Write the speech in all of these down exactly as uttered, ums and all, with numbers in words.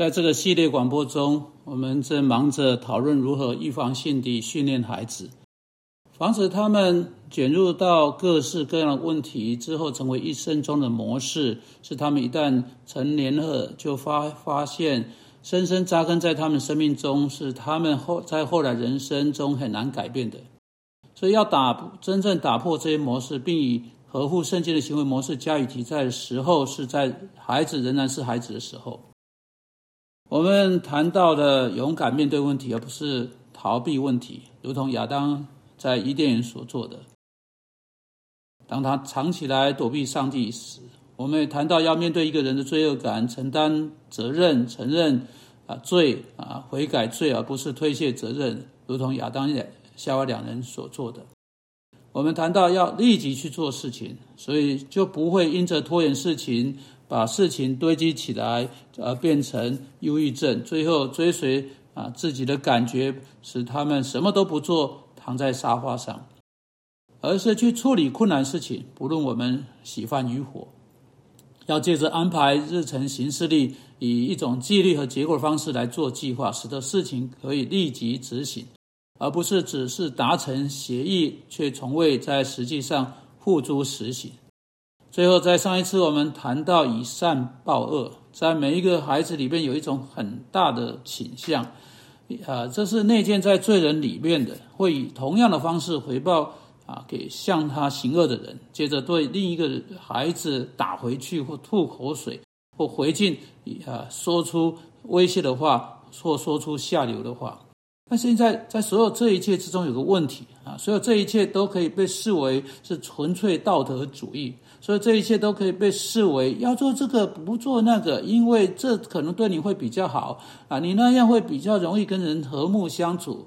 在这个系列广播中，我们正忙着讨论如何预防性地训练孩子，防止他们卷入到各式各样的问题之后成为一生中的模式，是他们一旦成年后就发发现深深扎根在他们生命中，是他们后在后来人生中很难改变的。所以要打真正打破这些模式，并以合乎圣经的行为模式加以提在的时候，是在孩子仍然是孩子的时候。我们谈到了勇敢面对问题，而不是逃避问题，如同亚当在伊甸园所做的。当他藏起来躲避上帝时，我们也谈到要面对一个人的罪恶感，承担责任，承认啊罪啊悔改罪，而不是推卸责任，如同亚当夏娃两人所做的。我们谈到要立即去做事情，所以就不会因着拖延事情，把事情堆积起来而变成忧郁症，最后追随啊自己的感觉，使他们什么都不做，躺在沙发上，而是去处理困难事情。不论我们喜欢与否，要借着安排日程行事历，以一种纪律和结果的方式来做计划，使得事情可以立即执行，而不是只是达成协议却从未在实际上付诸实行。最后，在上一次我们谈到以善报恶，在每一个孩子里面有一种很大的倾向，啊，这是内建在罪人里面的，会以同样的方式回报啊给向他行恶的人，接着对另一个孩子打回去，或吐口水，或回敬啊说出威胁的话，或说出下流的话。但现在在所有这一切之中有个问题啊，所有这一切都可以被视为是纯粹道德主义，所以这一切都可以被视为要做这个不做那个，因为这可能对你会比较好啊，你那样会比较容易跟人和睦相处。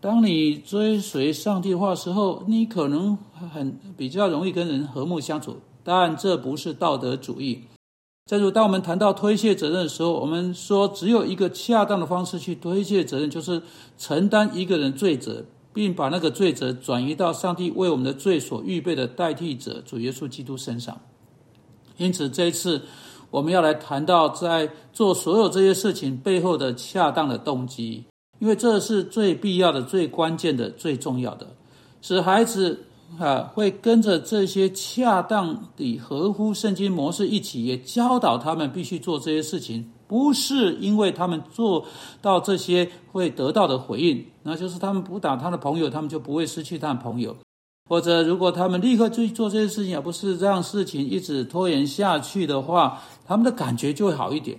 当你追随上帝的话的时候，你可能很比较容易跟人和睦相处，但这不是道德主义。正如当我们谈到推卸责任的时候，我们说只有一个恰当的方式去推卸责任，就是承担一个人罪责，并把那个罪责转移到上帝为我们的罪所预备的代替者主耶稣基督身上。因此这一次我们要来谈到在做所有这些事情背后的恰当的动机，因为这是最必要的、最关键的、最重要的，使孩子啊，会跟着这些恰当的合乎圣经模式一起，也教导他们必须做这些事情，不是因为他们做到这些会得到的回应，那就是他们不打他的朋友，他们就不会失去他的朋友，或者如果他们立刻去做这些事情，而不是让事情一直拖延下去的话，他们的感觉就会好一点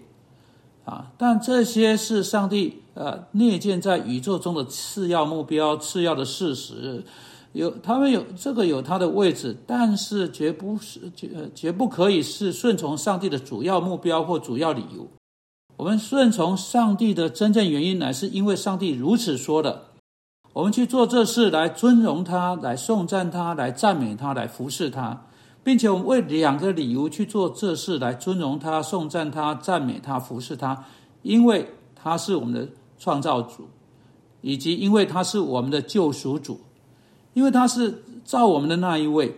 啊。但这些是上帝呃内建在宇宙中的次要目标、次要的事实，有他们有这个有他的位置，但是绝不是绝绝不可以是顺从上帝的主要目标或主要理由。我们顺从上帝的真正原因，乃是因为上帝如此说的。我们去做这事来尊荣他，来颂赞他，来赞美他，来服侍他，并且我们为两个理由去做这事来尊荣他、颂赞他、赞美他、服侍他，因为他是我们的创造主，以及因为他是我们的救赎主。因为他是造我们的那一位，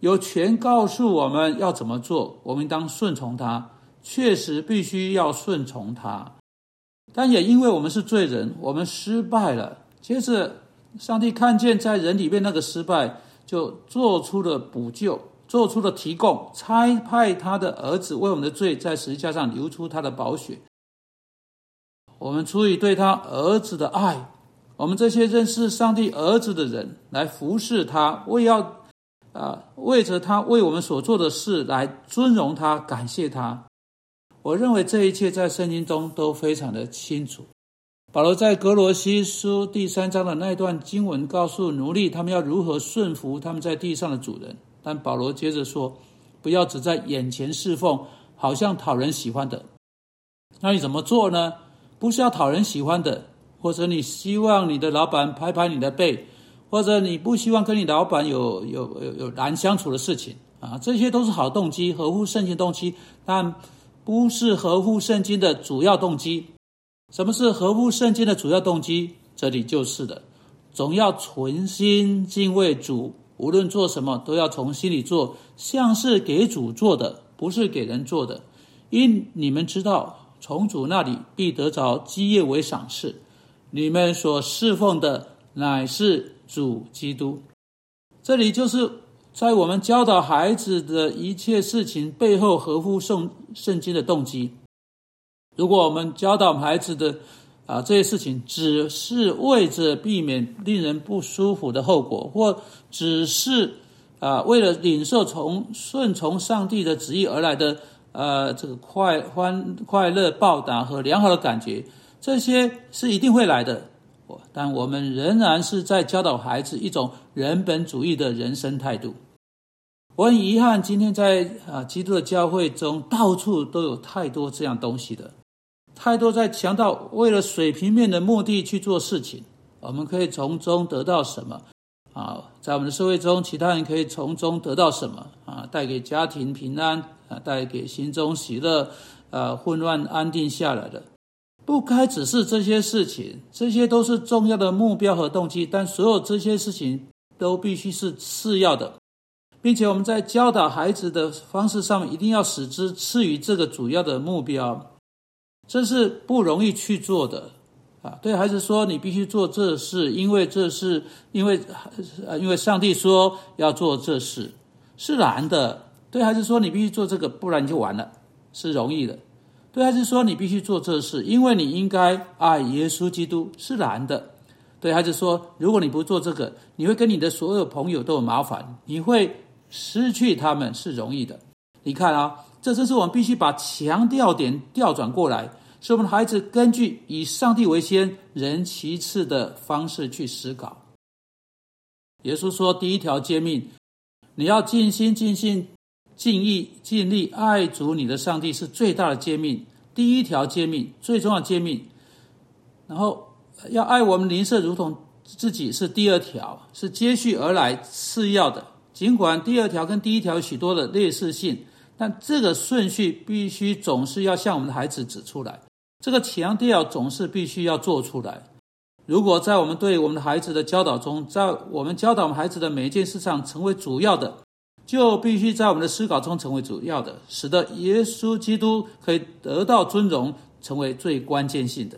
有权告诉我们要怎么做，我们当顺从他，确实必须要顺从他。但也因为我们是罪人，我们失败了，接着上帝看见在人里面那个失败，就做出了补救，做出了提供，差派他的儿子为我们的罪在十字架上流出他的宝血。我们出于对他儿子的爱，我们这些认识上帝儿子的人来服侍他，为要、呃、为着他为我们所做的事来尊荣他、感谢他。我认为这一切在圣经中都非常的清楚。保罗在哥罗西书第三章的那段经文告诉奴隶他们要如何顺服他们在地上的主人，但保罗接着说，不要只在眼前侍奉，好像讨人喜欢的。那你怎么做呢？不是要讨人喜欢的，或者你希望你的老板拍拍你的背，或者你不希望跟你老板有有有有难相处的事情啊，这些都是好动机，合乎圣经动机，但不是合乎圣经的主要动机。什么是合乎圣经的主要动机？这里就是的，总要存心敬畏主，无论做什么都要从心里做，像是给主做的，不是给人做的。因你们知道，从主那里必得着基业为赏赐。你们所侍奉的乃是主基督。”这里就是在我们教导孩子的一切事情背后合乎圣圣经的动机。如果我们教导孩子的啊这些事情只是为着避免令人不舒服的后果，或只是啊为了领受从顺从上帝的旨意而来的呃这个快欢快乐报答和良好的感觉，这些是一定会来的。但我们仍然是在教导孩子一种人本主义的人生态度。我很遗憾，今天在啊基督的教会中，到处都有太多这样东西的，太多在强调为了水平面的目的去做事情。我们可以从中得到什么啊？在我们的社会中，其他人可以从中得到什么啊？带给家庭平安啊，带给心中喜乐，啊，混乱安定下来的。不该只是这些事情，这些都是重要的目标和动机，但所有这些事情都必须是次要的，并且我们在教导孩子的方式上面一定要使之次于这个主要的目标，这是不容易去做的啊！对孩子说，你必须做这事，因为这是因为因为上帝说要做这事，是难的。对孩子说，你必须做这个，不然你就完了，是容易的。对孩子说，你必须做这事，因为你应该爱耶稣基督，是难的。对孩子说，如果你不做这个，你会跟你的所有朋友都有麻烦，你会失去他们，是容易的。你看啊，这正是我们必须把强调点调转过来，使我们孩子根据以上帝为先，人其次的方式去思考。耶稣说，第一条诫命，你要尽心尽性尽意尽力爱主你的上帝，是最大的诫命，第一条诫命，最重要的诫命。然后要爱我们邻舍如同自己，是第二条，是接续而来次要的。尽管第二条跟第一条有许多的类似性，但这个顺序必须总是要向我们的孩子指出来，这个强调总是必须要做出来。如果在我们对我们的孩子的教导中，在我们教导我们孩子的每一件事上成为主要的，就必须在我们的思考中成为主要的，使得耶稣基督可以得到尊荣，成为最关键性的。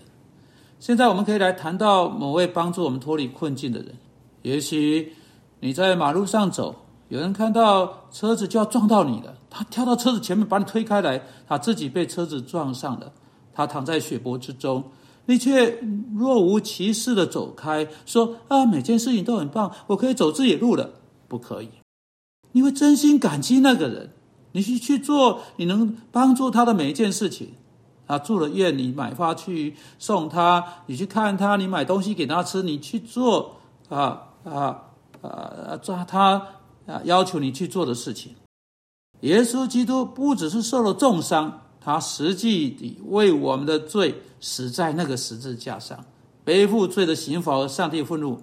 现在我们可以来谈到某位帮助我们脱离困境的人。也许你在马路上走，有人看到车子就要撞到你了，他跳到车子前面把你推开来，他自己被车子撞上了，他躺在血泊之中，你却若无其事地走开，说啊，每件事情都很棒，我可以走自己路了。不可以。你会真心感激那个人，你去去做你能帮助他的每一件事情。他住了院，你买花去送他；你去看他，你买东西给他吃；你去做啊啊啊抓他啊要求你去做的事情。耶稣基督不只是受了重伤，他实际地为我们的罪死在那个十字架上，背负罪的刑罚和上帝愤怒。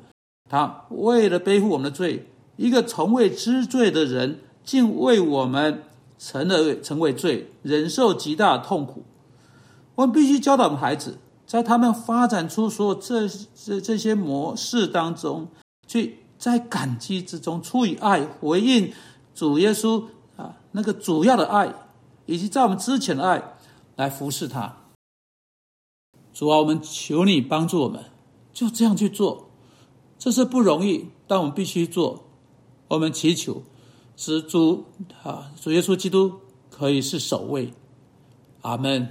他为了背负我们的罪，一个从未知罪的人，竟为我们成了成为罪，忍受极大的痛苦。我们必须教导我们孩子，在他们发展出所有这这这些模式当中，去在感激之中，出于爱回应主耶稣啊那个主要的爱，以及在我们之前的爱，来服侍他。主啊，我们求你帮助我们，就这样去做。这是不容易，但我们必须做。我们祈求，使主啊，主耶稣基督可以是首位。阿们。